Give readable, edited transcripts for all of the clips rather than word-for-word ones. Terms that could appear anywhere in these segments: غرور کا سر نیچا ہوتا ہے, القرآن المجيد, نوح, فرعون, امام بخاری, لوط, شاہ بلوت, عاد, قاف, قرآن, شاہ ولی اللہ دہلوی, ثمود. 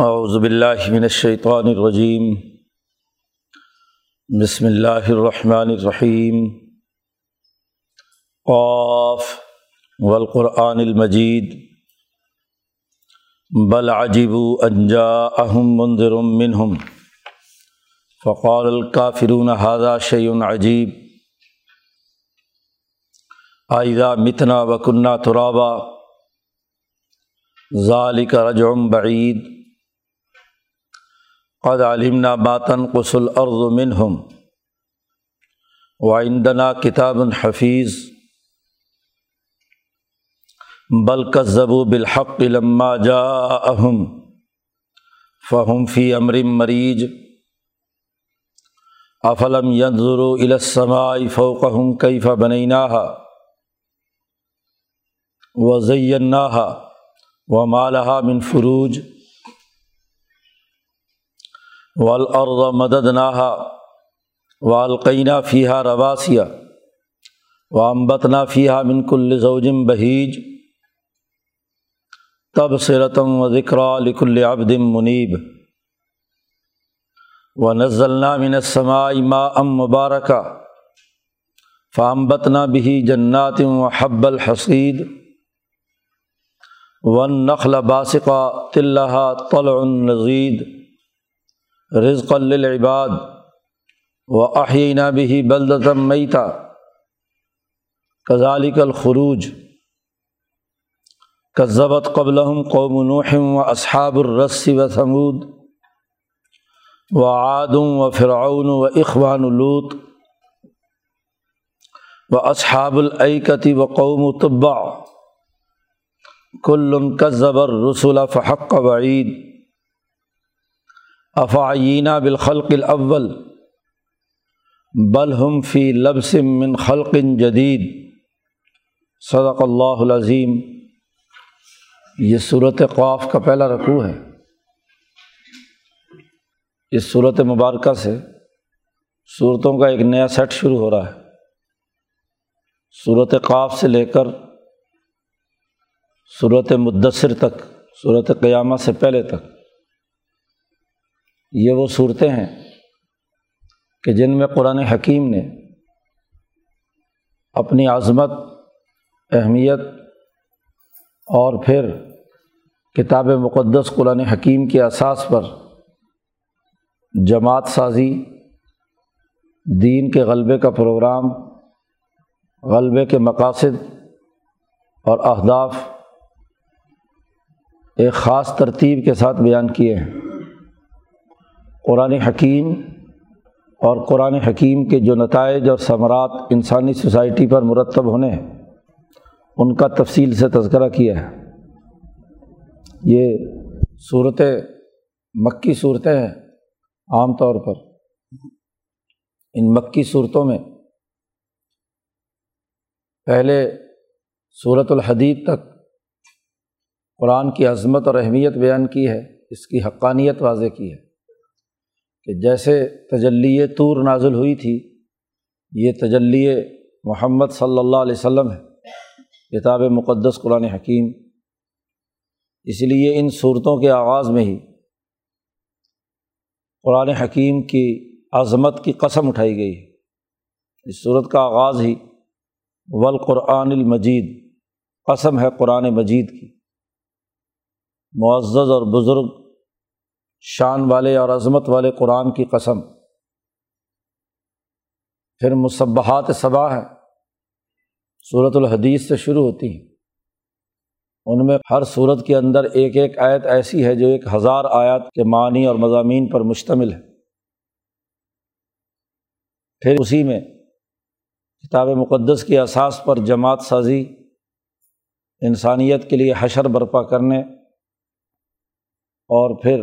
اعوذ باللہ من الشیطان الرجیم بسم اللہ الرحمن الرحیم قاف والقرآن المجید بل عجبوا ان جاءهم منذر منهم فقال الكافرون هذا شيء عجیب أإذا متنا وكنا ترابا ذلك رجع بعید قد علمنا ما تنقص الارض منهم وعندنا کتاب حفیظ بل کذبوا بالحق لما جاءهم فهم فی امر مریج افلم ينظروا الى السماء فوقهم كيف بنيناها وزيناها وما لها من فروج والارض مددناها والقینا فیہا رواسی وانبتنا فیہا من کل زوج بہیج تبصرۃ وذکریٰ لکل عبد منیب ونزلنا من السماء ماء مبارکا فانبتنا بہ جنات وحب الحصید والنخل باسقا لها طلع نضید رزقا للعباد وأحيينا به بلدة ميتا كذلك الخروج كذبت قبلهم قوم نوح وأصحاب الرس وثمود وعاد وفرعون وإخوان لوط وأصحاب الأيكة وقوم تبع كل كذب الرسل فحق وعيد افعینا بالخلق الاول بل هم فی لبس من خلق جدید صدق اللہ العظیم۔ یہ سورۃ قاف کا پہلا رکوع ہے۔ اس سورۃ مبارکہ سے سورتوں کا ایک نیا سیٹ شروع ہو رہا ہے۔ سورۃ قاف سے لے کر سورۃ مدثر تک، سورۃ قیامہ سے پہلے تک، یہ وہ صورتیں ہیں کہ جن میں قرآن حکیم نے اپنی عظمت، اہمیت اور پھر کتاب مقدس قرآن حکیم کے اساس پر جماعت سازی، دین کے غلبے کا پروگرام، غلبے کے مقاصد اور اہداف ایک خاص ترتیب کے ساتھ بیان کیے ہیں۔ قرآن حکیم اور قرآن حکیم کے جو نتائج اور ثمرات انسانی سوسائٹی پر مرتب ہونے ہیں، ان کا تفصیل سے تذکرہ کیا ہے۔ یہ صورتیں مکی صورتیں ہیں عام طور پر۔ ان مکی صورتوں میں پہلے سورۃ الحدید تک قرآن کی عظمت اور اہمیت بیان کی ہے، اس کی حقانیت واضح کی ہے کہ جیسے تجلی طور نازل ہوئی تھی، یہ تجلی محمد صلی اللہ علیہ وسلم ہے، کتاب مقدس قرآن حکیم۔ اس لیے ان صورتوں کے آغاز میں ہی قرآن حکیم کی عظمت کی قسم اٹھائی گئی ہے۔ اس صورت کا آغاز ہی والقرآن المجید، قسم ہے قرآن مجید کی، معزز اور بزرگ، شان والے اور عظمت والے قرآن کی قسم۔ پھر مسبحات سبا ہے، سورۃ الحدیث سے شروع ہوتی ہیں، ان میں ہر سورت کے اندر ایک ایک آیت ایسی ہے جو 1000 آیات کے معنی اور مضامین پر مشتمل ہے۔ پھر اسی میں کتاب مقدس کے اساس پر جماعت سازی، انسانیت کے لیے حشر برپا کرنے، اور پھر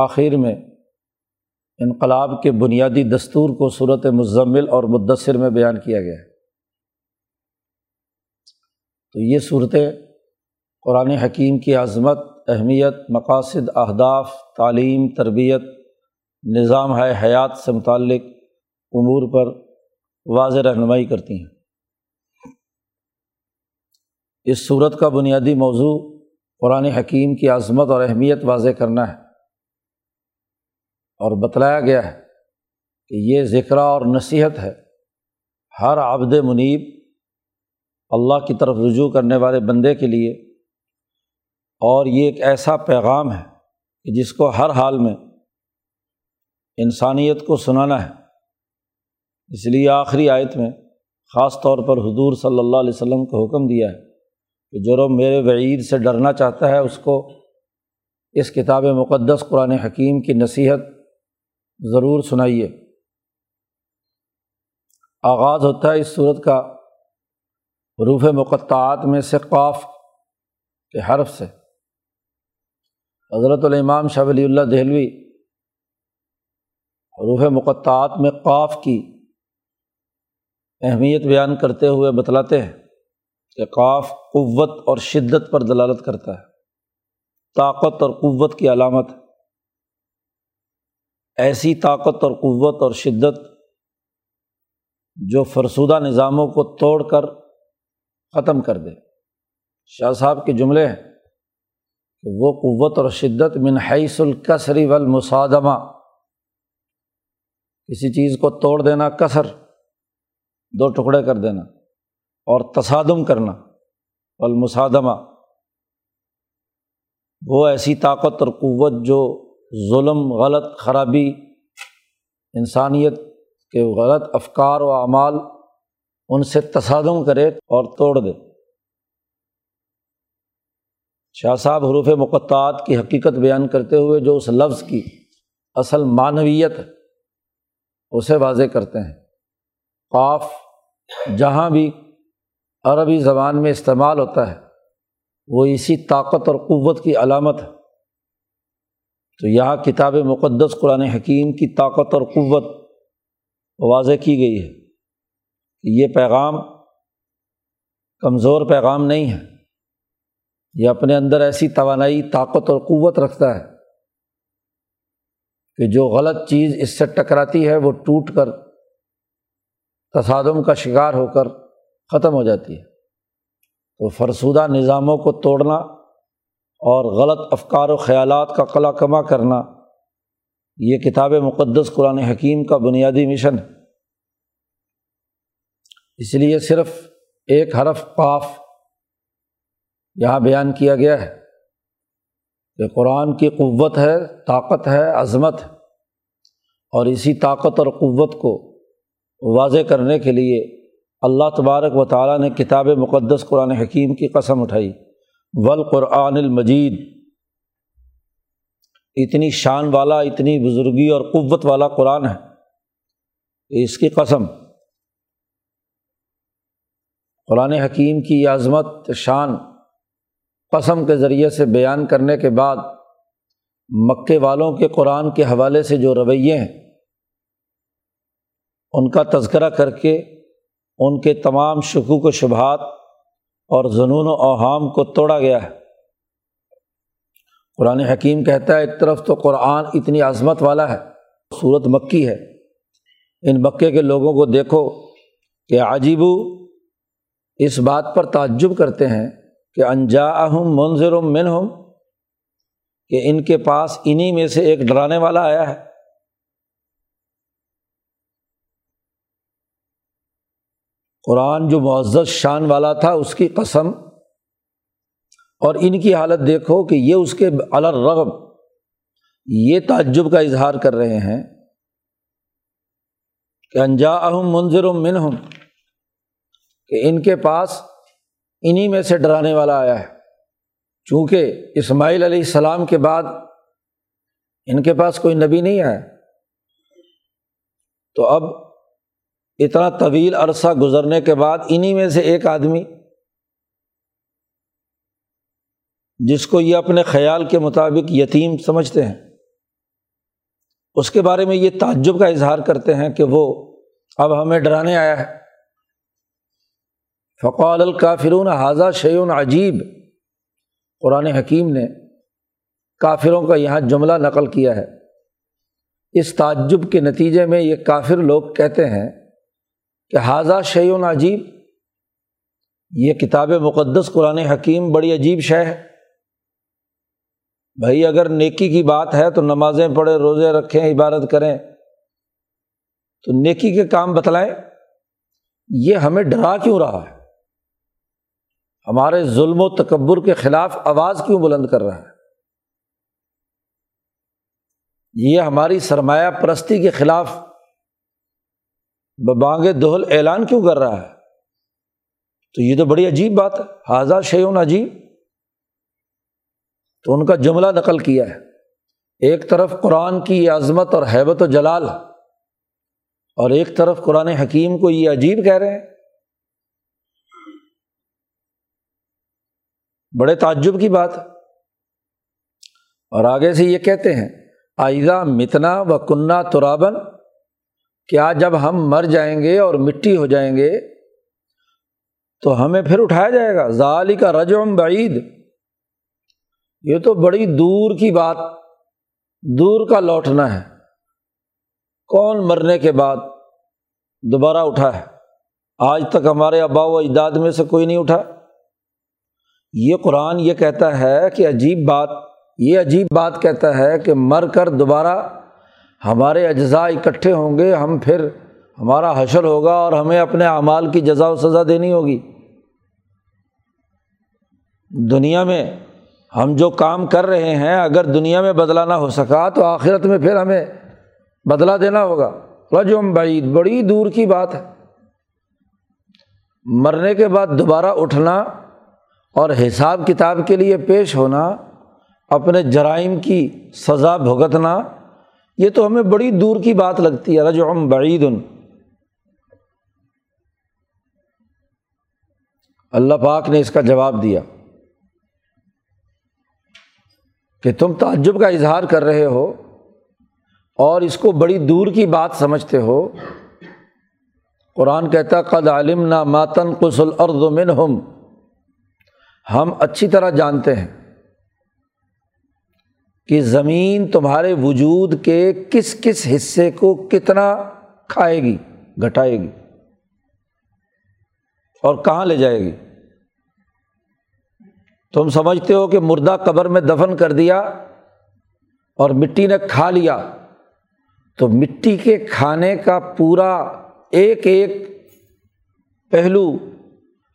آخر میں انقلاب کے بنیادی دستور کو سورۃ مزمل اور مدثر میں بیان کیا گیا ہے۔ تو یہ صورتیں قرآن حکیم کی عظمت، اہمیت، مقاصد، اہداف، تعلیم، تربیت، نظام ہے حیات سے متعلق امور پر واضح رہنمائی کرتی ہیں۔ اس صورت کا بنیادی موضوع قرآن حکیم کی عظمت اور اہمیت واضح کرنا ہے، اور بتلایا گیا ہے کہ یہ ذکرہ اور نصیحت ہے ہر عبد منیب، اللہ کی طرف رجوع کرنے والے بندے کے لیے، اور یہ ایک ایسا پیغام ہے کہ جس کو ہر حال میں انسانیت کو سنانا ہے۔ اس لیے آخری آیت میں خاص طور پر حضور صلی اللہ علیہ وسلم کو حکم دیا ہے کہ جو میرے وعید سے ڈرنا چاہتا ہے اس کو اس کتاب مقدس قرآن حکیم کی نصیحت ضرور سنائیے۔ آغاز ہوتا ہے اس صورت کا حروف مقطعات میں سے قاف کے حرف سے۔ حضرت الامام شاہ ولی اللہ دہلوی حروف مقطعات میں قاف کی اہمیت بیان کرتے ہوئے بتلاتے ہیں کہ قاف قوت اور شدت پر دلالت کرتا ہے، طاقت اور قوت کی علامت ہے، ایسی طاقت اور قوت اور شدت جو فرسودہ نظاموں کو توڑ کر ختم کر دے۔ شاہ صاحب کے جملے ہیں کہ وہ قوت اور شدت من حیث الکسر والمصادمہ، کسی چیز کو توڑ دینا، کسر دو ٹکڑے کر دینا، اور تصادم کرنا والمصادمہ، وہ ایسی طاقت اور قوت جو ظلم، غلط، خرابی، انسانیت کے غلط افکار و اعمال ان سے تصادم کرے اور توڑ دے۔ شاہ صاحب حروف مقطعات کی حقیقت بیان کرتے ہوئے جو اس لفظ کی اصل معنویت ہے اسے واضح کرتے ہیں۔ قاف جہاں بھی عربی زبان میں استعمال ہوتا ہے وہ اسی طاقت اور قوت کی علامت ہے، تو یہاں کتاب مقدس قرآن حکیم کی طاقت اور قوت واضح کی گئی ہے کہ یہ پیغام کمزور پیغام نہیں ہے، یہ اپنے اندر ایسی توانائی، طاقت اور قوت رکھتا ہے کہ جو غلط چیز اس سے ٹکراتی ہے وہ ٹوٹ کر، تصادم کا شکار ہو کر ختم ہو جاتی ہے۔ تو فرسودہ نظاموں کو توڑنا اور غلط افکار و خیالات کا قلع کما کرنا یہ کتاب مقدس قرآن حکیم کا بنیادی مشن ہے۔ اس لیے صرف ایک حرف قاف یہاں بیان کیا گیا ہے کہ قرآن کی قوت ہے، طاقت ہے، عظمت ہے، اور اسی طاقت اور قوت کو واضح کرنے کے لیے اللہ تبارک و تعالیٰ نے کتاب مقدس قرآن حکیم کی قسم اٹھائی۔ والقرآن المجید، اتنی شان والا، اتنی بزرگی اور قوت والا قرآن ہے، اس کی قسم۔ قرآن حکیم کی عظمت، شان قسم کے ذریعے سے بیان کرنے کے بعد مکے والوں کے قرآن کے حوالے سے جو رویے ہیں ان کا تذکرہ کر کے ان کے تمام شکوک و شبہات اور ظنون و اوہام کو توڑا گیا ہے۔ قرآن حکیم کہتا ہے ایک طرف تو قرآن اتنی عظمت والا ہے، سورت مکی ہے، ان مکے کے لوگوں کو دیکھو کہ عجیب اس بات پر تعجب کرتے ہیں کہ انجاءہم منذر منہم، کہ ان کے پاس انہی میں سے ایک ڈرانے والا آیا ہے۔ قرآن جو معزز شان والا تھا اس کی قسم، اور ان کی حالت دیکھو کہ یہ اس کے علی الرغم، یہ تعجب کا اظہار کر رہے ہیں کہ انجاءہم منذر منہم، کہ ان کے پاس انہی میں سے ڈرانے والا آیا ہے۔ چونکہ اسماعیل علیہ السلام کے بعد ان کے پاس کوئی نبی نہیں آیا، تو اب اتنا طویل عرصہ گزرنے کے بعد انہی میں سے ایک آدمی جس کو یہ اپنے خیال کے مطابق یتیم سمجھتے ہیں، اس کے بارے میں یہ تعجب کا اظہار کرتے ہیں کہ وہ اب ہمیں ڈرانے آیا ہے۔ فقال الکافرون ھذا شیء عجیب، قرآن حکیم نے کافروں کا یہاں جملہ نقل کیا ہے۔ اس تعجب کے نتیجے میں یہ کافر لوگ کہتے ہیں کہ ھذا شیء عجیب، یہ کتاب مقدس قرآن حکیم بڑی عجیب شے ہے، بھائی اگر نیکی کی بات ہے تو نمازیں پڑھیں، روزے رکھیں، عبادت کریں، تو نیکی کے کام بتلائیں۔ یہ ہمیں ڈرا کیوں رہا ہے؟ ہمارے ظلم و تکبر کے خلاف آواز کیوں بلند کر رہا ہے؟ یہ ہماری سرمایہ پرستی کے خلاف بانگ دوہل اعلان کیوں کر رہا ہے؟ تو یہ تو بڑی عجیب بات ہے، ھذا شیء عجیب۔ تو ان کا جملہ نقل کیا ہے، ایک طرف قرآن کی یہ عظمت اور ہیبت و جلال، اور ایک طرف قرآن حکیم کو یہ عجیب کہہ رہے ہیں۔ بڑے تعجب کی بات۔ اور آگے سے یہ کہتے ہیں اِذَا مِتْنَا وَكُنَّا تُرَابًا، کیا جب ہم مر جائیں گے اور مٹی ہو جائیں گے تو ہمیں پھر اٹھایا جائے گا۔ ذالک رجع بعید، یہ تو بڑی دور کی بات، دور کا لوٹنا ہے۔ کون مرنے کے بعد دوبارہ اٹھا ہے؟ آج تک ہمارے آباء و اجداد میں سے کوئی نہیں اٹھا۔ یہ قرآن یہ کہتا ہے کہ عجیب بات، یہ عجیب بات کہتا ہے کہ مر کر دوبارہ ہمارے اجزاء اکٹھے ہوں گے، ہم پھر ہمارا حشر ہوگا اور ہمیں اپنے اعمال کی جزا و سزا دینی ہوگی۔ دنیا میں ہم جو کام کر رہے ہیں اگر دنیا میں بدلا نہ ہو سکا تو آخرت میں پھر ہمیں بدلا دینا ہوگا۔ رجع بعید، بڑی دور کی بات ہے۔ مرنے کے بعد دوبارہ اٹھنا اور حساب کتاب کے لیے پیش ہونا، اپنے جرائم کی سزا بھگتنا، یہ تو ہمیں بڑی دور کی بات لگتی ہے، رجع بعید۔ اللہ پاک نے اس کا جواب دیا کہ تم تعجب کا اظہار کر رہے ہو اور اس کو بڑی دور کی بات سمجھتے ہو۔ قرآن کہتا قد علمنا ما تنقص الارض منہم، ہم اچھی طرح جانتے ہیں کہ زمین تمہارے وجود کے کس کس حصے کو کتنا کھائے گی، گھٹائے گی اور کہاں لے جائے گی۔ تم سمجھتے ہو کہ مردہ قبر میں دفن کر دیا اور مٹی نے کھا لیا، تو مٹی کے کھانے کا پورا ایک ایک پہلو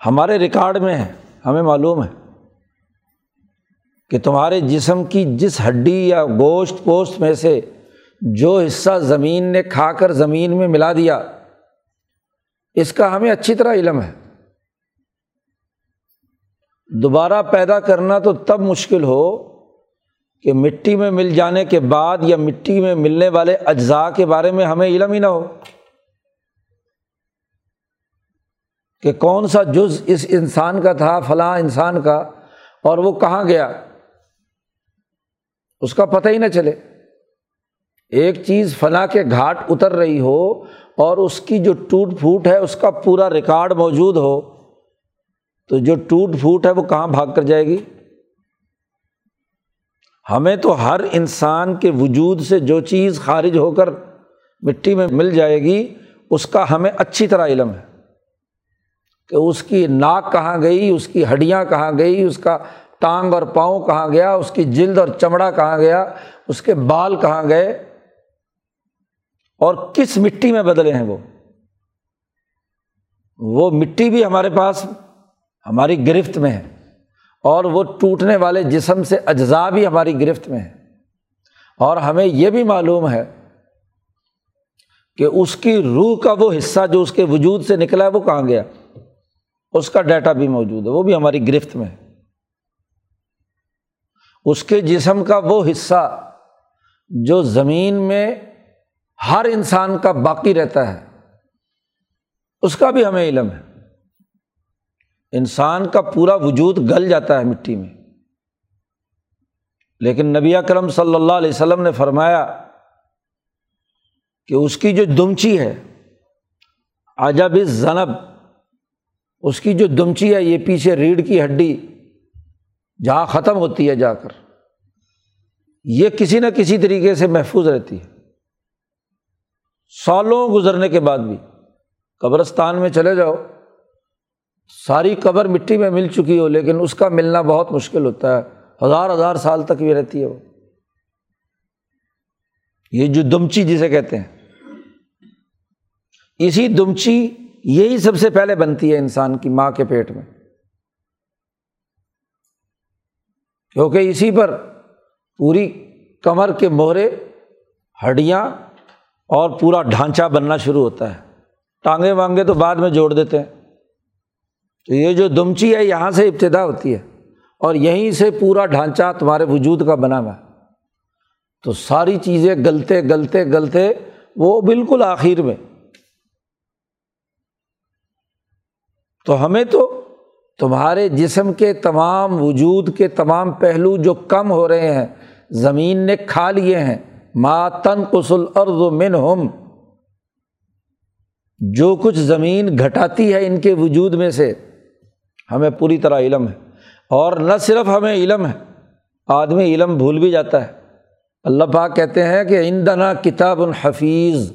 ہمارے ریکارڈ میں ہے، ہمیں معلوم ہے کہ تمہارے جسم کی جس ہڈی یا گوشت پوشت میں سے جو حصہ زمین نے کھا کر زمین میں ملا دیا، اس کا ہمیں اچھی طرح علم ہے۔ دوبارہ پیدا کرنا تو تب مشکل ہو کہ مٹی میں مل جانے کے بعد یا مٹی میں ملنے والے اجزاء کے بارے میں ہمیں علم ہی نہ ہو کہ کون سا جز اس انسان کا تھا، فلاں انسان کا، اور وہ کہاں گیا، اس کا پتہ ہی نہ چلے۔ ایک چیز فنا کے گھاٹ اتر رہی ہو اور اس کی جو ٹوٹ پھوٹ ہے اس کا پورا ریکارڈ موجود ہو تو جو ٹوٹ پھوٹ ہے وہ کہاں بھاگ کر جائے گی۔ ہمیں تو ہر انسان کے وجود سے جو چیز خارج ہو کر مٹی میں مل جائے گی اس کا ہمیں اچھی طرح علم ہے کہ اس کی ناک کہاں گئی، اس کی ہڈیاں کہاں گئی، اس کا ٹانگ اور پاؤں کہاں گیا، اس کی جلد اور چمڑا کہاں گیا، اس کے بال کہاں گئے اور کس مٹی میں بدلے ہیں۔ وہ مٹی بھی ہمارے پاس، ہماری گرفت میں ہے، اور وہ ٹوٹنے والے جسم سے اجزاء بھی ہماری گرفت میں ہے، اور ہمیں یہ بھی معلوم ہے کہ اس کی روح کا وہ حصہ جو اس کے وجود سے نکلا ہے وہ کہاں گیا، اس کا ڈیٹا بھی موجود ہے، وہ بھی ہماری گرفت میں ہے۔ اس کے جسم کا وہ حصہ جو زمین میں ہر انسان کا باقی رہتا ہے اس کا بھی ہمیں علم ہے۔ انسان کا پورا وجود گل جاتا ہے مٹی میں، لیکن نبی اکرم صلی اللہ علیہ وسلم نے فرمایا کہ اس کی جو دمچی ہے، عجب الذنب، اس کی جو دمچی ہے یہ پیچھے ریڑھ کی ہڈی جہاں ختم ہوتی ہے جا کر، یہ کسی نہ کسی طریقے سے محفوظ رہتی ہے۔ سالوں گزرنے کے بعد بھی قبرستان میں چلے جاؤ، ساری قبر مٹی میں مل چکی ہو لیکن اس کا ملنا بہت مشکل ہوتا ہے، ہزار ہزار سال تک بھی رہتی ہے وہ. یہ جو دمچی جسے کہتے ہیں, اسی دمچی یہی سب سے پہلے بنتی ہے انسان کی ماں کے پیٹ میں, کیونکہ اسی پر پوری کمر کے مہرے, ہڈیاں اور پورا ڈھانچہ بننا شروع ہوتا ہے. ٹانگیں وانگیں تو بعد میں جوڑ دیتے ہیں. تو یہ جو دمچی ہے یہاں سے ابتدا ہوتی ہے اور یہیں سے پورا ڈھانچہ تمہارے وجود کا بنا ہوا ہے. تو ساری چیزیں گلتے گلتے گلتے وہ بالکل آخر میں. تو ہمیں تو تمہارے جسم کے تمام وجود کے تمام پہلو جو کم ہو رہے ہیں زمین نے کھا لیے ہیں. ما تنقص الارض منہم, جو کچھ زمین گھٹاتی ہے ان کے وجود میں سے ہمیں پوری طرح علم ہے. اور نہ صرف ہمیں علم ہے, آدمی علم بھول بھی جاتا ہے. اللہ پاک کہتے ہیں کہ عندنا کتاب حفیظ,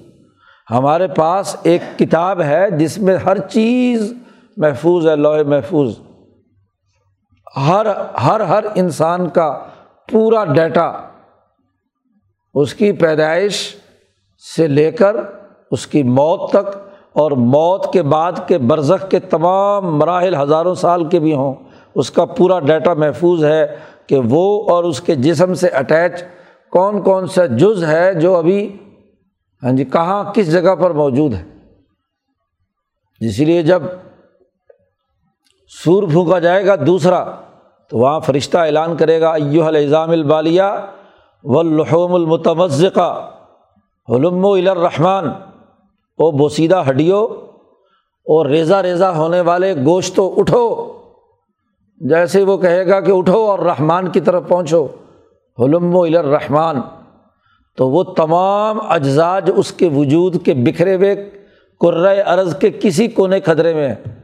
ہمارے پاس ایک کتاب ہے جس میں ہر چیز محفوظ ہے, لوح محفوظ. ہر انسان کا پورا ڈیٹا, اس کی پیدائش سے لے کر اس کی موت تک, اور موت کے بعد کے برزخ کے تمام مراحل ہزاروں سال کے بھی ہوں, اس کا پورا ڈیٹا محفوظ ہے کہ وہ اور اس کے جسم سے اٹیچ کون کون سا جز ہے جو ابھی کہاں کس جگہ پر موجود ہے. اس لیے جب سور پھونکا جائے گا دوسرا, تو وہاں فرشتہ اعلان کرے گا ایھا العظام البالیہ واللحوم المتمزقہ حلموا الی الرحمن, او بوسیدہ ہڈیوں اور ریزہ ریزہ ہونے والے گوشتوں اٹھو. جیسے وہ کہے گا کہ اٹھو اور رحمان کی طرف پہنچو, حلموا الی الرحمن, تو وہ تمام اجزاء جو اس کے وجود کے بکھرے ہوئے کرۂ ارض کے کسی کونے خدرے میں ہیں,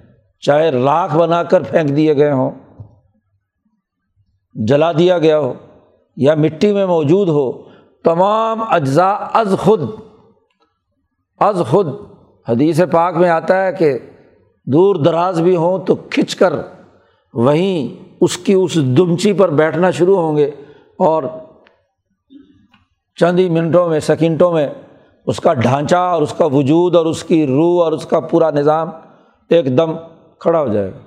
چاہے راکھ بنا کر پھینک دیے گئے ہوں, جلا دیا گیا ہو یا مٹی میں موجود ہو, تمام اجزاء از خود حدیث پاک میں آتا ہے کہ دور دراز بھی ہوں تو کھچ کر وہیں اس کی اس دمچی پر بیٹھنا شروع ہوں گے, اور چند ہی منٹوں میں, سیکنڈوں میں اس کا ڈھانچہ اور اس کا وجود اور اس کی روح اور اس کا پورا نظام ایک دم کھڑا ہو جائے گا.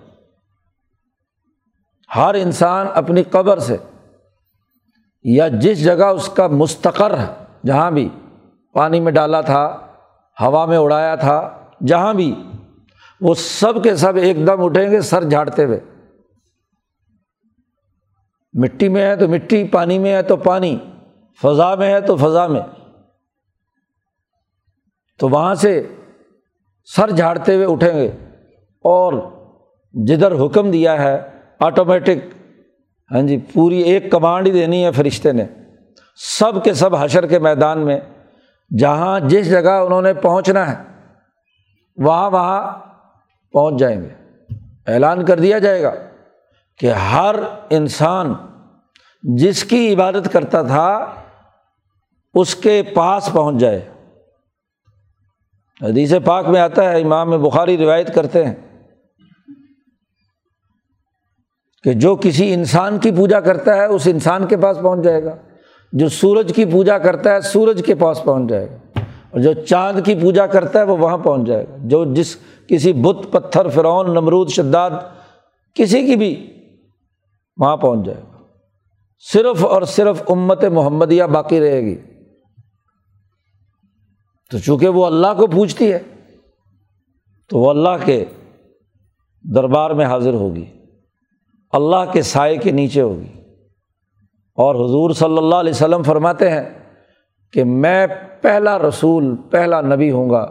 ہر انسان اپنی قبر سے یا جس جگہ اس کا مستقر ہے, جہاں بھی پانی میں ڈالا تھا, ہوا میں اڑایا تھا, جہاں بھی, وہ سب کے سب ایک دم اٹھیں گے سر جھاڑتے ہوئے. مٹی میں ہے تو مٹی, پانی میں ہے تو پانی, فضا میں ہے تو فضا میں. تو وہاں سے سر جھاڑتے ہوئے اٹھیں گے اور جدھر حکم دیا ہے آٹومیٹک پوری ایک کمانڈ ہی دینی ہے فرشتے نے. سب کے سب حشر کے میدان میں جہاں جس جگہ انہوں نے پہنچنا ہے وہاں پہنچ جائیں گے. اعلان کر دیا جائے گا کہ ہر انسان جس کی عبادت کرتا تھا اس کے پاس پہنچ جائے. حدیث پاک میں آتا ہے, امام بخاری روایت کرتے ہیں کہ جو کسی انسان کی پوجا کرتا ہے اس انسان کے پاس پہنچ جائے گا, جو سورج کی پوجا کرتا ہے سورج کے پاس پہنچ جائے گا, اور جو چاند کی پوجا کرتا ہے وہ وہاں پہنچ جائے گا. جو جس کسی بت, پتھر, فرعون, نمرود, شداد, کسی کی بھی, وہاں پہنچ جائے گا. صرف اور صرف امت محمدیہ باقی رہے گی. تو چونکہ وہ اللہ کو پوجتی ہے تو وہ اللہ کے دربار میں حاضر ہوگی, اللہ کے سائے کے نیچے ہوگی. اور حضور صلی اللہ علیہ وسلم فرماتے ہیں کہ میں پہلا رسول, پہلا نبی ہوں گا,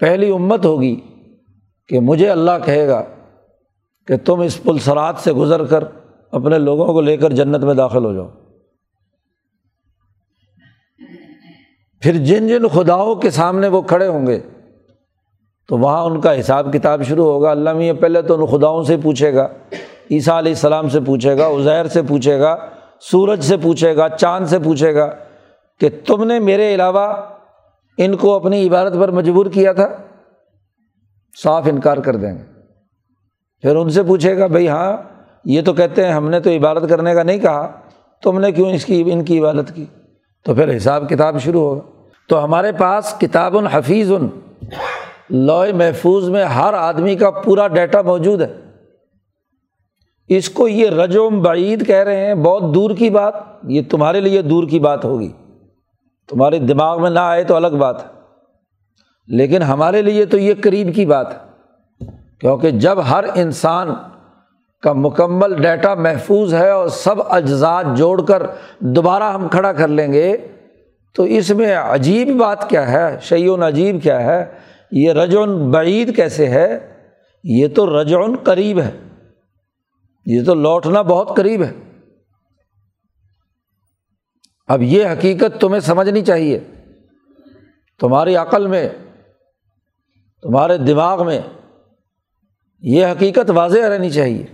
پہلی امت ہوگی کہ مجھے اللہ کہے گا کہ تم اس پل صراط سے گزر کر اپنے لوگوں کو لے کر جنت میں داخل ہو جاؤ. پھر جن خداؤں کے سامنے وہ کھڑے ہوں گے تو وہاں ان کا حساب کتاب شروع ہوگا. اللہ میاں پہلے تو ان خداؤں سے پوچھے گا, عیسیٰ علیہ السلام سے پوچھے گا, عزیر سے پوچھے گا, سورج سے پوچھے گا, چاند سے پوچھے گا کہ تم نے میرے علاوہ ان کو اپنی عبادت پر مجبور کیا تھا؟ صاف انکار کر دیں گے. پھر ان سے پوچھے گا بھئی ہاں یہ تو کہتے ہیں ہم نے تو عبادت کرنے کا نہیں کہا، تم نے کیوں ان کی عبادت کی؟ تو پھر حساب کتاب شروع ہوگا۔ تو ہمارے پاس کتاب حفیظ، لوح محفوظ میں ہر آدمی کا پورا ڈیٹا موجود ہے۔ اس کو یہ رجع بعید کہہ رہے ہیں، بہت دور کی بات، یہ تمہارے لیے دور کی بات ہوگی، تمہارے دماغ میں نہ آئے تو الگ بات ہے، لیکن ہمارے لیے تو یہ قریب کی بات ہے، کیونکہ جب ہر انسان کا مکمل ڈیٹا محفوظ ہے اور سب اجزاء جوڑ کر دوبارہ ہم کھڑا کر لیں گے تو اس میں عجیب بات کیا ہے، شیء عجیب کیا ہے؟ یہ رجع بعید کیسے ہے؟ یہ تو رجع قریب ہے، یہ تو لوٹنا بہت قریب ہے۔ اب یہ حقیقت تمہیں سمجھنی چاہیے، تمہاری عقل میں، تمہارے دماغ میں یہ حقیقت واضح رہنی چاہیے۔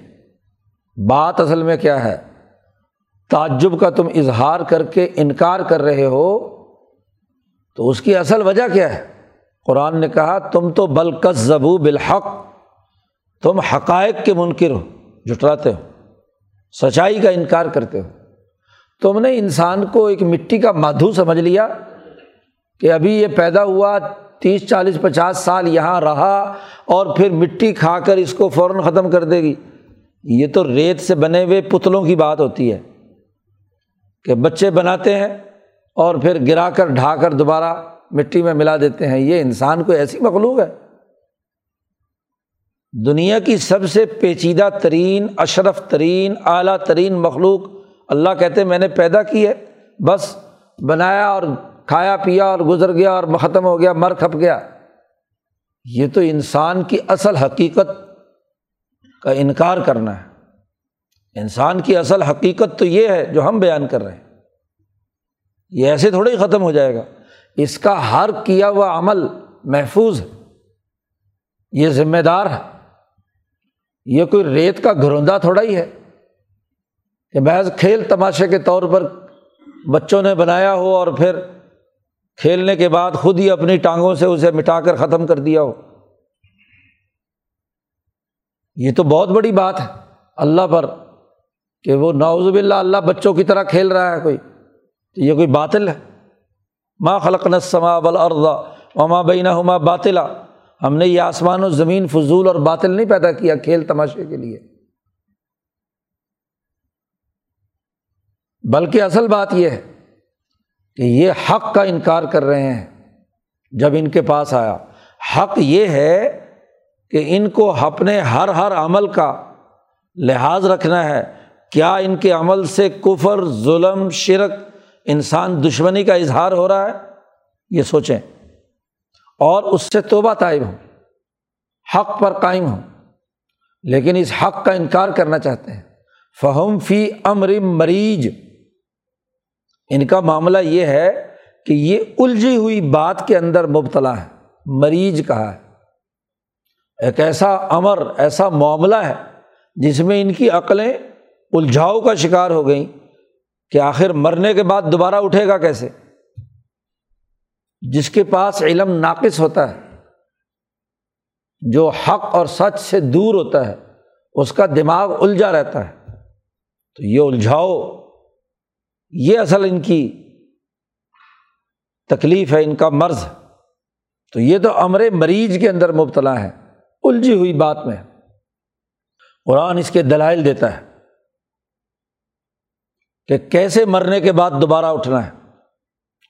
بات اصل میں کیا ہے؟ تعجب کا تم اظہار کر کے انکار کر رہے ہو، تو اس کی اصل وجہ کیا ہے؟ قرآن نے کہا تم تو بلکذبوا بالحق، تم حقائق کے منکر ہو، جھٹلاتے ہو، سچائی کا انکار کرتے ہو۔ تم نے انسان کو ایک مٹی کا مادھو سمجھ لیا کہ ابھی یہ پیدا ہوا، 30 40 50 سال یہاں رہا اور پھر مٹی کھا کر اس کو فوراً ختم کر دے گی۔ یہ تو ریت سے بنے ہوئے پتلوں کی بات ہوتی ہے کہ بچے بناتے ہیں اور پھر گرا کر ڈھا کر دوبارہ مٹی میں ملا دیتے ہیں۔ یہ انسان کوئی ایسی مخلوق ہے؟ دنیا کی سب سے پیچیدہ ترین، اشرف ترین، اعلیٰ ترین مخلوق اللہ کہتے ہیں میں نے پیدا کی ہے، بس بنایا اور کھایا پیا اور گزر گیا اور ختم ہو گیا، مر کھپ گیا۔ یہ تو انسان کی اصل حقیقت کا انکار کرنا ہے۔ انسان کی اصل حقیقت تو یہ ہے جو ہم بیان کر رہے ہیں، یہ ایسے تھوڑے ہی ختم ہو جائے گا، اس کا ہر کیا ہوا عمل محفوظ ہے، یہ ذمہ دار ہے، یہ کوئی ریت کا گھروندہ تھوڑا ہی ہے کہ محض کھیل تماشے کے طور پر بچوں نے بنایا ہو اور پھر کھیلنے کے بعد خود ہی اپنی ٹانگوں سے اسے مٹا کر ختم کر دیا ہو۔ یہ تو بہت بڑی بات ہے اللہ پر کہ وہ نعوذ باللہ اللہ بچوں کی طرح کھیل رہا ہے کوئی، تو یہ کوئی باطل ہے۔ ما خلقنا السماء والارض وما بینہما باطلا، ہم نے یہ آسمان و زمین فضول اور باطل نہیں پیدا کیا کھیل تماشے کے لیے، بلکہ اصل بات یہ ہے کہ یہ حق کا انکار کر رہے ہیں۔ جب ان کے پاس آیا حق یہ ہے کہ ان کو اپنے ہر عمل کا لحاظ رکھنا ہے، کیا ان کے عمل سے کفر، ظلم، شرک، انسان دشمنی کا اظہار ہو رہا ہے؟ یہ سوچیں اور اس سے توبہ طائب ہوں، حق پر قائم ہوں، لیکن اس حق کا انکار کرنا چاہتے ہیں۔ فہم فی امر مریج، ان کا معاملہ یہ ہے کہ یہ الجھی ہوئی بات کے اندر مبتلا ہے، مریض کہا ہے، ایک ایسا امر، ایسا معاملہ ہے جس میں ان کی عقلیں الجھاؤ کا شکار ہو گئیں کہ آخر مرنے کے بعد دوبارہ اٹھے گا کیسے؟ جس کے پاس علم ناقص ہوتا ہے، جو حق اور سچ سے دور ہوتا ہے، اس کا دماغ الجھا رہتا ہے، تو یہ الجھاؤ، یہ اصل ان کی تکلیف ہے، ان کا مرض ہے۔ تو یہ تو امر مریض کے اندر مبتلا ہے، الجھی ہوئی بات میں۔ قرآن اس کے دلائل دیتا ہے کہ کیسے مرنے کے بعد دوبارہ اٹھنا ہے۔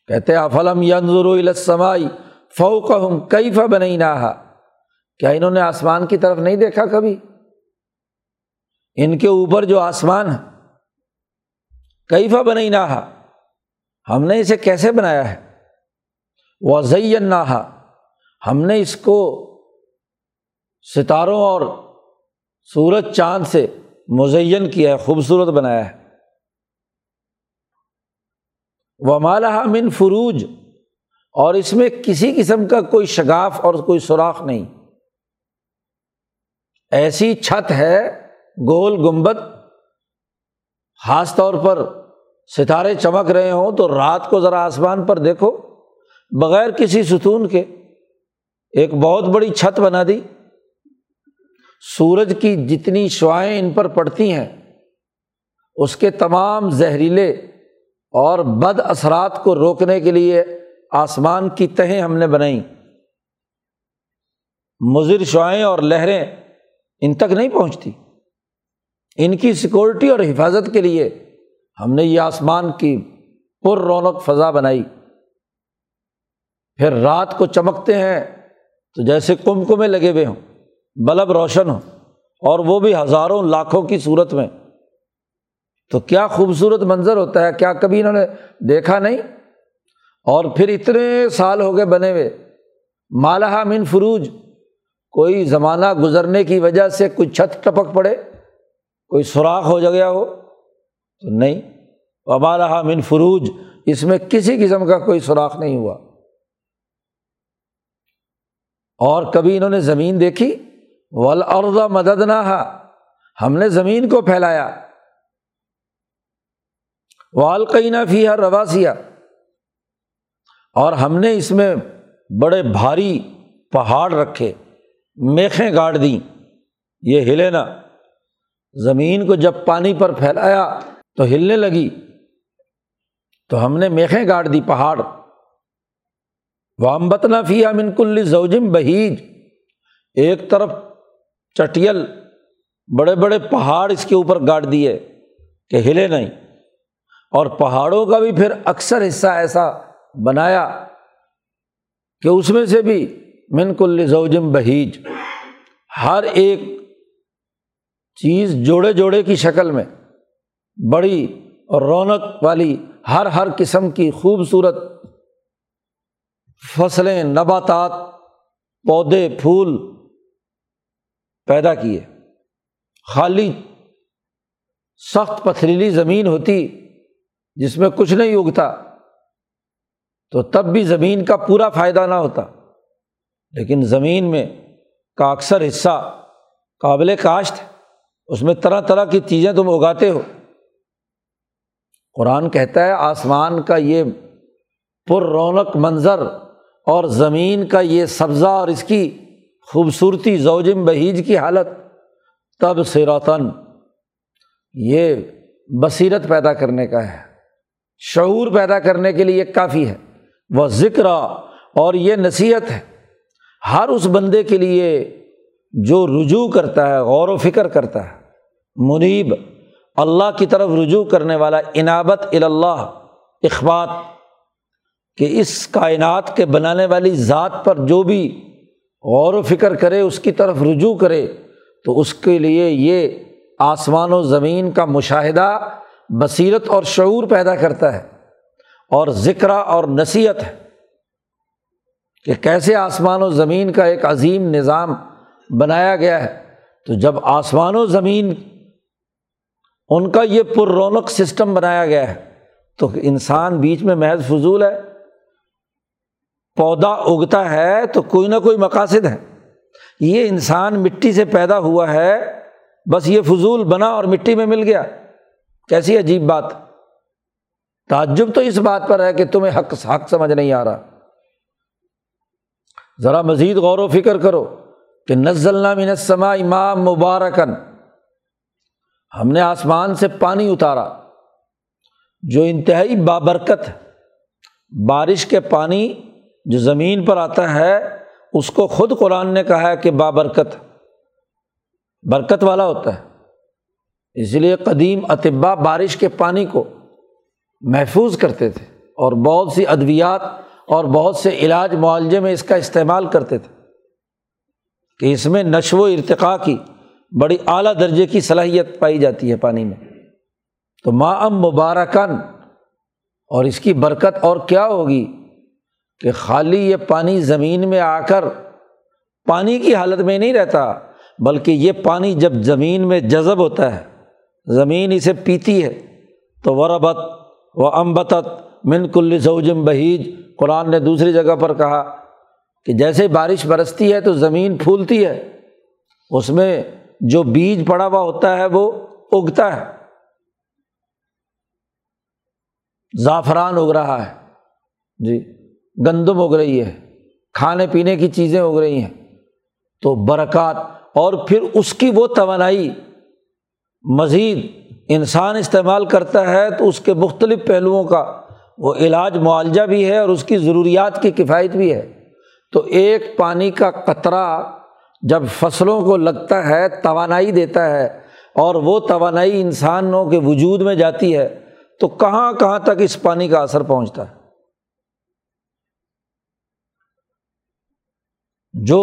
کہتے ہیں افلم ينظروا الى السماء فوقهم كيف بنيناها، کیا انہوں نے آسمان کی طرف نہیں دیکھا کبھی؟ ان کے اوپر جو آسمان ہے، کیف بنیناہا، ہم نے اسے کیسے بنایا ہے، وزیناہا، ہم نے اس کو ستاروں اور سورج چاند سے مزین کیا ہے، خوبصورت بنایا ہے، وما لہا من فروج، اور اس میں کسی قسم کا کوئی شگاف اور کوئی سوراخ نہیں، ایسی چھت ہے گول گنبد، خاص طور پر ستارے چمک رہے ہوں تو رات کو ذرا آسمان پر دیکھو، بغیر کسی ستون کے ایک بہت بڑی چھت بنا دی، سورج کی جتنی شعائیں ان پر پڑتی ہیں اس کے تمام زہریلے اور بد اثرات کو روکنے کے لیے آسمان کی تہیں ہم نے بنائیں۔ مضر شعائیں اور لہریں ان تک نہیں پہنچتی، ان کی سیکورٹی اور حفاظت کے لیے ہم نے یہ آسمان کی پر رونق فضا بنائی۔ پھر رات کو چمکتے ہیں تو جیسے قمقمے لگے ہوئے ہوں، بلب روشن ہو، اور وہ بھی ہزاروں لاکھوں کی صورت میں، تو کیا خوبصورت منظر ہوتا ہے، کیا کبھی انہوں نے دیکھا نہیں؟ اور پھر اتنے سال ہو گئے بنے ہوئے، مالہ من فروج، کوئی زمانہ گزرنے کی وجہ سے کوئی چھت ٹپک پڑے، کوئی سوراخ ہو گیا ہو تو نہیں، وما لہا من فروج، اس میں کسی قسم کا کوئی سوراخ نہیں ہوا۔ اور کبھی انہوں نے زمین دیکھی، والارض مددناها، ہم نے زمین کو پھیلایا، والقینا فیہا رواسی، اور ہم نے اس میں بڑے بھاری پہاڑ رکھے، میخیں گاڑ دیں یہ ہلے نہ۔ زمین کو جب پانی پر پھیلایا تو ہلنے لگی، تو ہم نے میخیں گاڑ دی پہاڑ۔ وَأَنبَتْنَا فِيهَا مِن كُلِّ زَوْجٍ بَهِيجٍ، ایک طرف چٹیل بڑے بڑے پہاڑ اس کے اوپر گاڑ دیے کہ ہلے نہیں، اور پہاڑوں کا بھی پھر اکثر حصہ ایسا بنایا کہ اس میں سے بھی مِن كُلِّ زَوْجٍ بَهِيجٍ، ہر ایک چیز جوڑے جوڑے کی شکل میں، بڑی اور رونق والی، ہر ہر قسم کی خوبصورت فصلیں، نباتات، پودے، پھول پیدا کیے۔ خالی سخت پتھریلی زمین ہوتی جس میں کچھ نہیں اگتا تو تب بھی زمین کا پورا فائدہ نہ ہوتا، لیکن زمین میں کا اکثر حصہ قابل کاشت ہے، اس میں طرح طرح کی چیزیں تم اگاتے ہو۔ قرآن کہتا ہے آسمان کا یہ پر رونق منظر اور زمین کا یہ سبزہ اور اس کی خوبصورتی، زوجم بہیج کی حالت، تبصرتاً، یہ بصیرت پیدا کرنے کا ہے، شعور پیدا کرنے کے لیے کافی ہے۔ وہ ذکر، اور یہ نصیحت ہے ہر اس بندے کے لیے جو رجوع کرتا ہے، غور و فکر کرتا ہے، منیب، اللہ کی طرف رجوع کرنے والا، انابت الی اللہ، اخبات، کہ اس کائنات کے بنانے والی ذات پر جو بھی غور و فکر کرے، اس کی طرف رجوع کرے، تو اس کے لیے یہ آسمان و زمین کا مشاہدہ بصیرت اور شعور پیدا کرتا ہے، اور ذکر اور نصیحت ہے کہ کیسے آسمان و زمین کا ایک عظیم نظام بنایا گیا ہے۔ تو جب آسمان و زمین ان کا یہ پر رونق سسٹم بنایا گیا ہے تو انسان بیچ میں محض فضول ہے، پودا اگتا ہے تو کوئی نہ کوئی مقاصد ہے، یہ انسان مٹی سے پیدا ہوا ہے، بس یہ فضول بنا اور مٹی میں مل گیا، کیسی عجیب بات! تعجب تو اس بات پر ہے کہ تمہیں حق سمجھ نہیں آ رہا۔ ذرا مزید غور و فکر کرو کہ نزلنا من السماء ماء مبارکا، ہم نے آسمان سے پانی اتارا جو انتہائی بابرکت ہے۔ بارش کے پانی جو زمین پر آتا ہے اس کو خود قرآن نے کہا ہے کہ بابرکت، برکت والا ہوتا ہے، اس لیے قدیم اطباء بارش کے پانی کو محفوظ کرتے تھے اور بہت سی ادویات اور بہت سے علاج معالجے میں اس کا استعمال کرتے تھے کہ اس میں نشو و ارتقاء کی بڑی اعلیٰ درجے کی صلاحیت پائی جاتی ہے پانی میں۔ تو ماء مبارکاً، اور اس کی برکت اور کیا ہوگی کہ خالی یہ پانی زمین میں آ کر پانی کی حالت میں نہیں رہتا، بلکہ یہ پانی جب زمین میں جذب ہوتا ہے، زمین اسے پیتی ہے تو وربت وانبتت من کل زوج بہیج، قرآن نے دوسری جگہ پر کہا کہ جیسے بارش برستی ہے تو زمین پھولتی ہے، اس میں جو بیج پڑا ہوا ہوتا ہے وہ اگتا ہے، زعفران اگ رہا ہے جی، گندم اگ رہی ہے، کھانے پینے کی چیزیں اگ رہی ہیں، تو برکات۔ اور پھر اس کی وہ توانائی مزید انسان استعمال کرتا ہے تو اس کے مختلف پہلوؤں کا وہ علاج معالجہ بھی ہے اور اس کی ضروریات کی کفایت بھی ہے۔ تو ایک پانی کا قطرہ جب فصلوں کو لگتا ہے توانائی دیتا ہے، اور وہ توانائی انسانوں کے وجود میں جاتی ہے تو کہاں کہاں تک اس پانی کا اثر پہنچتا ہے۔ جو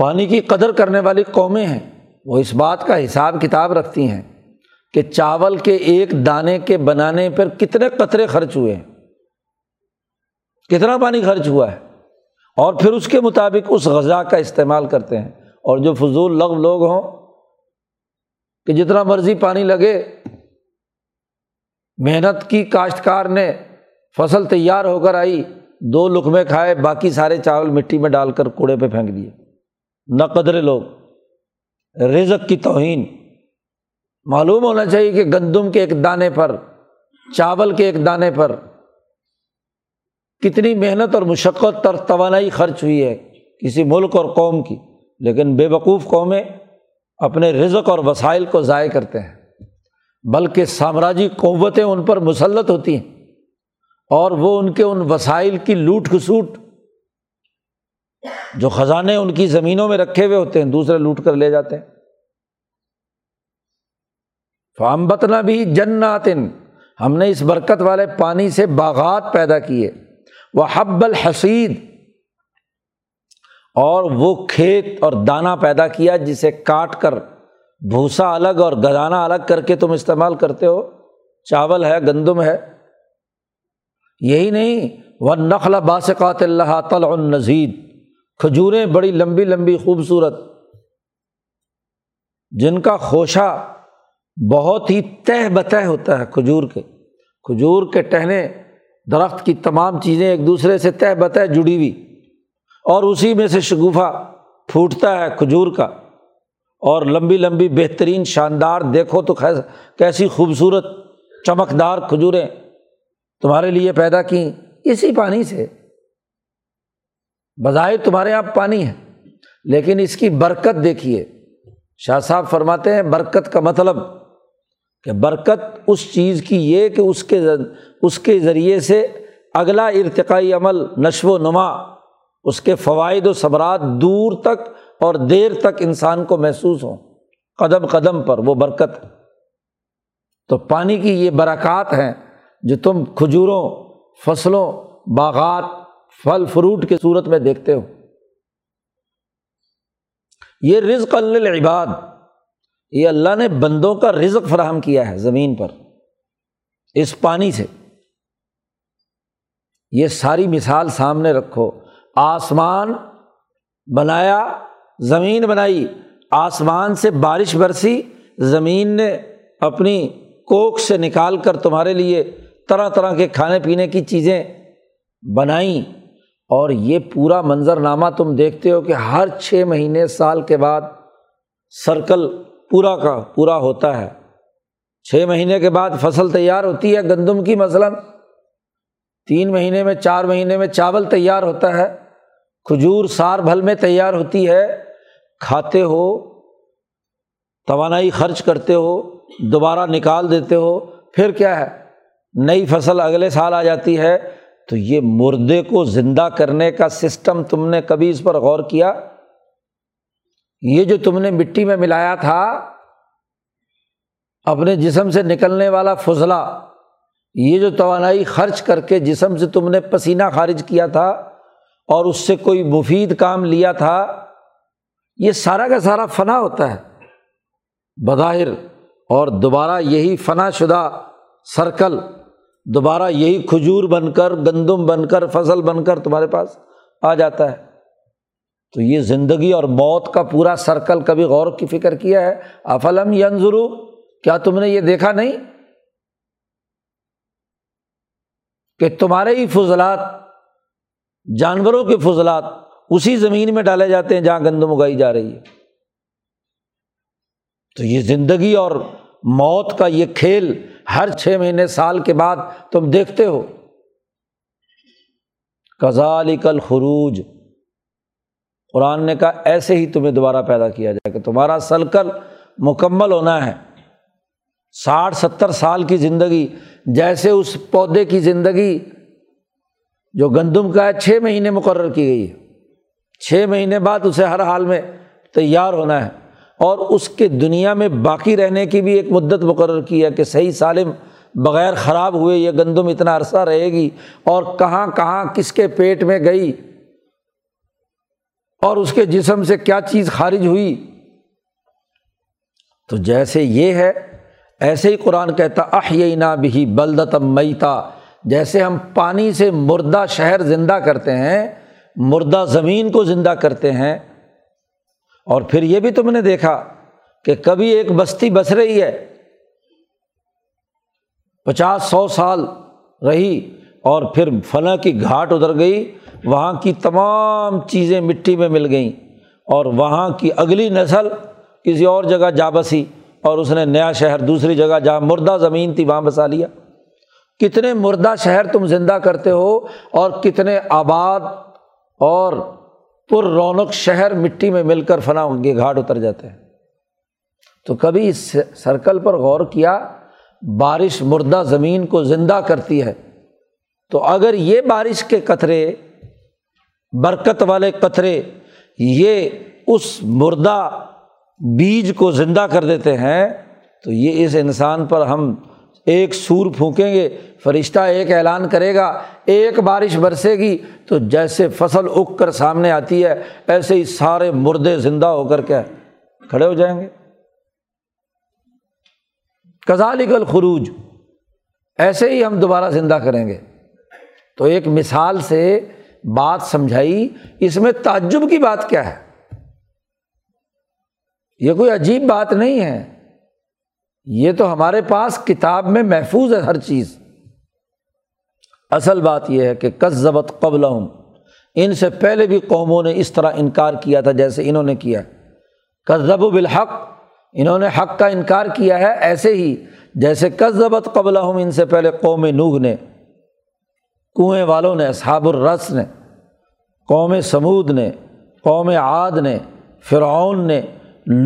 پانی کی قدر کرنے والی قومیں ہیں وہ اس بات کا حساب کتاب رکھتی ہیں کہ چاول کے ایک دانے کے بنانے پر کتنے قطرے خرچ ہوئے ہیں، کتنا پانی خرچ ہوا ہے، اور پھر اس کے مطابق اس غذا کا استعمال کرتے ہیں۔ اور جو فضول لغو لوگ ہوں کہ جتنا مرضی پانی لگے، محنت کی کاشتکار نے فصل تیار ہو کر آئی، 2 لقمے کھائے، باقی سارے چاول مٹی میں ڈال کر کوڑے پہ پھینک دیے، نہ قدرے لوگ، رزق کی توہین۔ معلوم ہونا چاہیے کہ گندم کے ایک دانے پر، چاول کے ایک دانے پر کتنی محنت اور مشقت اور توانائی خرچ ہوئی ہے کسی ملک اور قوم کی، لیکن بے وقوف قومیں اپنے رزق اور وسائل کو ضائع کرتے ہیں، بلکہ سامراجی قوتیں ان پر مسلط ہوتی ہیں اور وہ ان کے ان وسائل کی لوٹ کھسوٹ، جو خزانے ان کی زمینوں میں رکھے ہوئے ہوتے ہیں دوسرے لوٹ کر لے جاتے ہیں۔ فَأَنبَتْنَا بِهِ جَنَّاتٍ، ہم نے اس برکت والے پانی سے باغات پیدا کیے، وَحَبَّ الْحَصِيدِ، اور وہ کھیت اور دانہ پیدا کیا جسے کاٹ کر بھوسا الگ اور گدانہ الگ کر کے تم استعمال کرتے ہو، چاول ہے، گندم ہے۔ یہی نہیں، وَالنَّخْلَ بَاسِقَاتٍ لَّهَا طَلْعٌ نَّضِيدٌ، کھجوریں بڑی لمبی لمبی خوبصورت، جن کا خوشہ بہت ہی تہ بتہ ہوتا ہے، کھجور کے ٹہنے، درخت کی تمام چیزیں ایک دوسرے سے تہ بتہ جڑی ہوئی، اور اسی میں سے شگوفہ پھوٹتا ہے کھجور کا، اور لمبی لمبی بہترین شاندار، دیکھو تو کیسی خوبصورت چمکدار کھجوریں تمہارے لیے پیدا کیں اسی پانی سے۔ بظاہر تمہارے یہاں پانی ہے لیکن اس کی برکت دیکھیے۔ شاہ صاحب فرماتے ہیں برکت کا مطلب کہ برکت اس چیز کی یہ کہ اس کے ذریعے سے اگلا ارتقائی عمل، نشو و نما، اس کے فوائد و ثمرات دور تک اور دیر تک انسان کو محسوس ہوں، قدم قدم پر وہ برکت۔ تو پانی کی یہ برکات ہیں جو تم کھجوروں، فصلوں، باغات، پھل فروٹ کی صورت میں دیکھتے ہو۔ یہ رزق للعباد، یہ اللہ نے بندوں کا رزق فراہم کیا ہے زمین پر اس پانی سے۔ یہ ساری مثال سامنے رکھو، آسمان بنایا، زمین بنائی، آسمان سے بارش برسی، زمین نے اپنی کوکھ سے نکال کر تمہارے لیے طرح طرح کے کھانے پینے کی چیزیں بنائیں، اور یہ پورا منظرنامہ تم دیکھتے ہو کہ ہر 6 مہینے سال کے بعد سرکل پورا کا پورا ہوتا ہے۔ 6 مہینے کے بعد فصل تیار ہوتی ہے گندم کی، مثلاً 3 مہینے میں، 4 مہینے میں چاول تیار ہوتا ہے، کھجور سال بھر میں تیار ہوتی ہے، کھاتے ہو، توانائی خرچ کرتے ہو، دوبارہ نکال دیتے ہو، پھر کیا ہے، نئی فصل اگلے سال آ جاتی ہے۔ تو یہ مردے کو زندہ کرنے کا سسٹم، تم نے کبھی اس پر غور کیا؟ یہ جو تم نے مٹی میں ملایا تھا، اپنے جسم سے نکلنے والا فضلہ، یہ جو توانائی خرچ کر کے جسم سے تم نے پسینہ خارج کیا تھا اور اس سے کوئی مفید کام لیا تھا، یہ سارا کا سارا فنا ہوتا ہے بظاہر، اور دوبارہ یہی فنا شدہ سرکل، دوبارہ یہی کھجور بن کر، گندم بن کر، فصل بن کر تمہارے پاس آ جاتا ہے۔ تو یہ زندگی اور موت کا پورا سرکل، کبھی غور کی فکر کیا ہے؟ افلم ینظروا، کیا تم نے یہ دیکھا نہیں کہ تمہارے ہی فضلات، جانوروں کے فضلات اسی زمین میں ڈالے جاتے ہیں جہاں گندم اگائی جا رہی ہے۔ تو یہ زندگی اور موت کا یہ کھیل ہر 6 مہینے سال کے بعد تم دیکھتے ہو۔ کذالک الخروج، قرآن نے کہا ایسے ہی تمہیں دوبارہ پیدا کیا جائے کہ تمہارا سلکل مکمل ہونا ہے۔ 60-70 سال کی زندگی، جیسے اس پودے کی زندگی جو گندم کا ہے 6 مہینے مقرر کی گئی ہے، 6 مہینے بعد اسے ہر حال میں تیار ہونا ہے، اور اس کے دنیا میں باقی رہنے کی بھی ایک مدت مقرر کی ہے کہ صحیح سالم بغیر خراب ہوئے یہ گندم اتنا عرصہ رہے گی، اور کہاں کہاں کس کے پیٹ میں گئی اور اس کے جسم سے کیا چیز خارج ہوئی۔ تو جیسے یہ ہے ایسے ہی قرآن کہتا احیینا بہ بلدۃ میتا، جیسے ہم پانی سے مردہ شہر زندہ کرتے ہیں، مردہ زمین کو زندہ کرتے ہیں۔ اور پھر یہ بھی تم نے دیکھا کہ کبھی ایک بستی بس رہی ہے 50-100 سال رہی، اور پھر فلاں کی گھاٹ ادھر گئی، وہاں کی تمام چیزیں مٹی میں مل گئیں، اور وہاں کی اگلی نسل کسی اور جگہ جا بسی، اور اس نے نیا شہر دوسری جگہ جہاں مردہ زمین تھی وہاں بسا لیا۔ کتنے مردہ شہر تم زندہ کرتے ہو، اور کتنے آباد اور پر رونق شہر مٹی میں مل کر فنا ان کے گھاٹ اتر جاتے ہیں۔ تو کبھی اس سرکل پر غور کیا؟ بارش مردہ زمین کو زندہ کرتی ہے، تو اگر یہ بارش کے قطرے، برکت والے قطرے، یہ اس مردہ بیج کو زندہ کر دیتے ہیں، تو یہ اس انسان پر ہم ایک سور پھونکیں گے، فرشتہ ایک اعلان کرے گا، ایک بارش برسے گی، تو جیسے فصل اگ کر سامنے آتی ہے ایسے ہی سارے مردے زندہ ہو کر کے کھڑے ہو جائیں گے۔ کذالک الخروج، ایسے ہی ہم دوبارہ زندہ کریں گے۔ تو ایک مثال سے بات سمجھائی، اس میں تعجب کی بات کیا ہے؟ یہ کوئی عجیب بات نہیں ہے، یہ تو ہمارے پاس کتاب میں محفوظ ہے ہر چیز۔ اصل بات یہ ہے کہ کذبت قبلہم، ان سے پہلے بھی قوموں نے اس طرح انکار کیا تھا جیسے انہوں نے کیا۔ کذبوا بالحق، انہوں نے حق کا انکار کیا ہے، ایسے ہی جیسے کذبت قبلہم، ان سے پہلے قوم نوح نے، کنویں والوں نے، اصحاب الرس نے، قوم ثمود نے، قوم عاد نے، فرعون نے،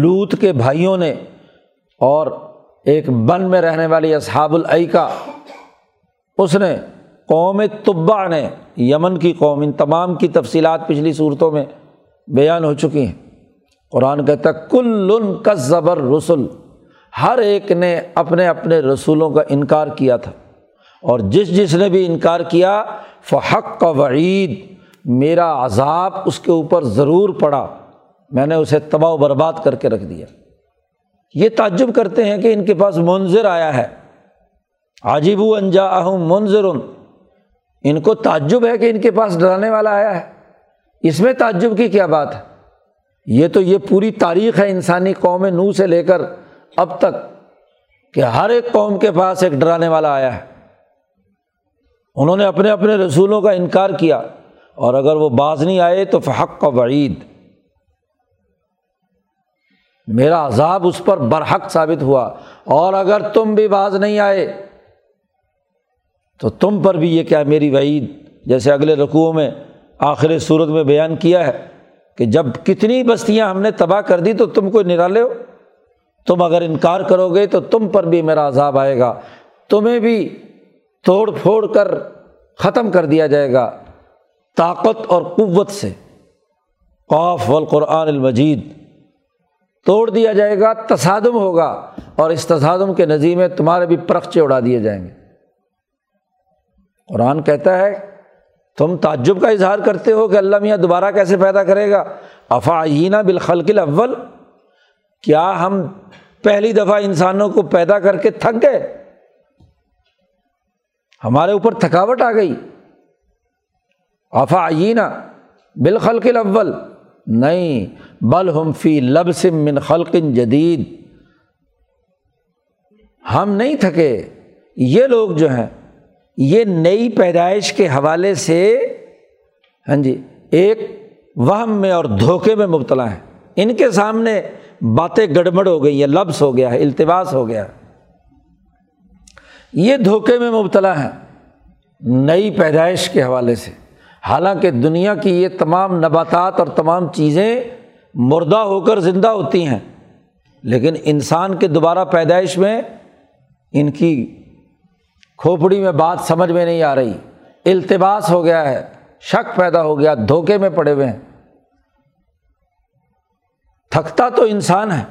لوط کے بھائیوں نے، اور ایک بن میں رہنے والی اصحاب الأيكة اس نے، قوم تبع نے، یمن کی قوم۔ ان تمام کی تفصیلات پچھلی صورتوں میں بیان ہو چکی ہیں۔ قرآن کہتا ہے کل کذب الرسل، ہر ایک نے اپنے اپنے رسولوں کا انکار کیا تھا، اور جس جس نے بھی انکار کیا فحق وعید، میرا عذاب اس کے اوپر ضرور پڑا، میں نے اسے تباہ و برباد کر کے رکھ دیا۔ یہ تعجب کرتے ہیں کہ ان کے پاس منذر آیا ہے، عجیبوا ان جاءہم منذر، ان کو تعجب ہے کہ ان کے پاس ڈرانے والا آیا ہے۔ اس میں تعجب کی کیا بات ہے؟ یہ پوری تاریخ ہے انسانی، قوم نوح سے لے کر اب تک، کہ ہر ایک قوم کے پاس ایک ڈرانے والا آیا ہے۔ انہوں نے اپنے اپنے رسولوں کا انکار کیا، اور اگر وہ باز نہیں آئے تو فحق وعید، میرا عذاب اس پر برحق ثابت ہوا، اور اگر تم بھی باز نہیں آئے تو تم پر بھی یہ کیا میری وعید، جیسے اگلے رکوعوں میں آخر صورت میں بیان کیا ہے کہ جب کتنی بستیاں ہم نے تباہ کر دی تو تم کوئی نرالے ہو، تم اگر انکار کرو گے تو تم پر بھی میرا عذاب آئے گا، تمہیں بھی توڑ پھوڑ کر ختم کر دیا جائے گا طاقت اور قوت سے، قاف والقرآن المجید، توڑ دیا جائے گا، تصادم ہوگا، اور اس تصادم کے نظیر میں تمہارے بھی پرخچے اڑا دیے جائیں گے۔ قرآن کہتا ہے تم تعجب کا اظہار کرتے ہو کہ اللہ میاں دوبارہ کیسے پیدا کرے گا، افعینا بالخلق الاول، کیا ہم پہلی دفعہ انسانوں کو پیدا کر کے تھک گئے، ہمارے اوپر تھکاوٹ آ گئی؟ افعینا بالخلق الاول، نہیں، بل ہم فی لبس من خلق جدید، ہم نہیں تھکے۔ یہ لوگ جو ہیں یہ نئی پیدائش کے حوالے سے ایک وہم میں اور دھوکے میں مبتلا ہیں، ان کے سامنے باتیں گڑبڑ ہو گئی ہیں، لبس ہو گیا ہے، التباس ہو گیا ہے، یہ دھوکے میں مبتلا ہیں نئی پیدائش کے حوالے سے۔ حالانکہ دنیا کی یہ تمام نباتات اور تمام چیزیں مردہ ہو کر زندہ ہوتی ہیں، لیکن انسان کے دوبارہ پیدائش میں ان کی کھوپڑی میں بات سمجھ میں نہیں آ رہی، التباس ہو گیا ہے، شک پیدا ہو گیا، دھوکے میں پڑے ہوئے ہیں۔ تھکتا تو انسان ہے،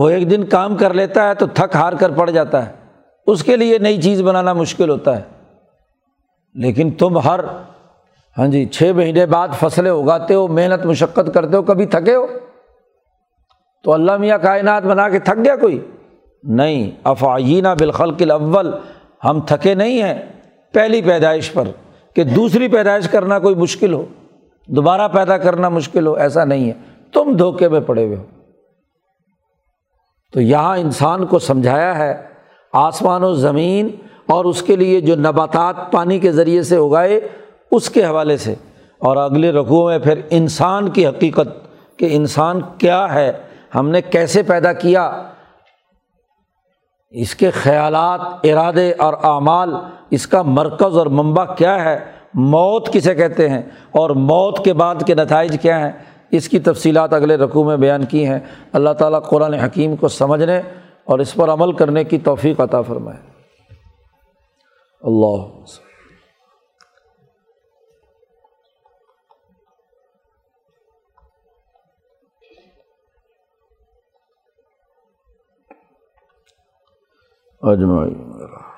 وہ ایک دن کام کر لیتا ہے تو تھک ہار کر پڑ جاتا ہے، اس کے لیے نئی چیز بنانا مشکل ہوتا ہے، لیکن تم ہر چھ مہینے بعد فصلیں اگاتے ہو، محنت مشقت کرتے ہو، کبھی تھکے ہو؟ تو اللہ میاں کائنات بنا کے تھک گیا کوئی؟ نہیں۔ افعینا بالخلق الاول، ہم تھکے نہیں ہیں پہلی پیدائش پر کہ دوسری پیدائش کرنا کوئی مشکل ہو، دوبارہ پیدا کرنا مشکل ہو، ایسا نہیں ہے، تم دھوکے میں پڑے ہوئے ہو۔ تو یہاں انسان کو سمجھایا ہے آسمان و زمین اور اس کے لیے جو نباتات پانی کے ذریعے سے اگائے اس کے حوالے سے، اور اگلے رکوع میں پھر انسان کی حقیقت کہ انسان کیا ہے، ہم نے کیسے پیدا کیا، اس کے خیالات، ارادے اور اعمال، اس کا مرکز اور منبع کیا ہے، موت کسے کہتے ہیں اور موت کے بعد کے نتائج کیا ہیں، اس کی تفصیلات اگلے رکوع میں بیان کی ہیں۔ اللہ تعالیٰ قرآن حکیم کو سمجھنے اور اس پر عمل کرنے کی توفیق عطا فرمائے۔ اللہ اجمعین۔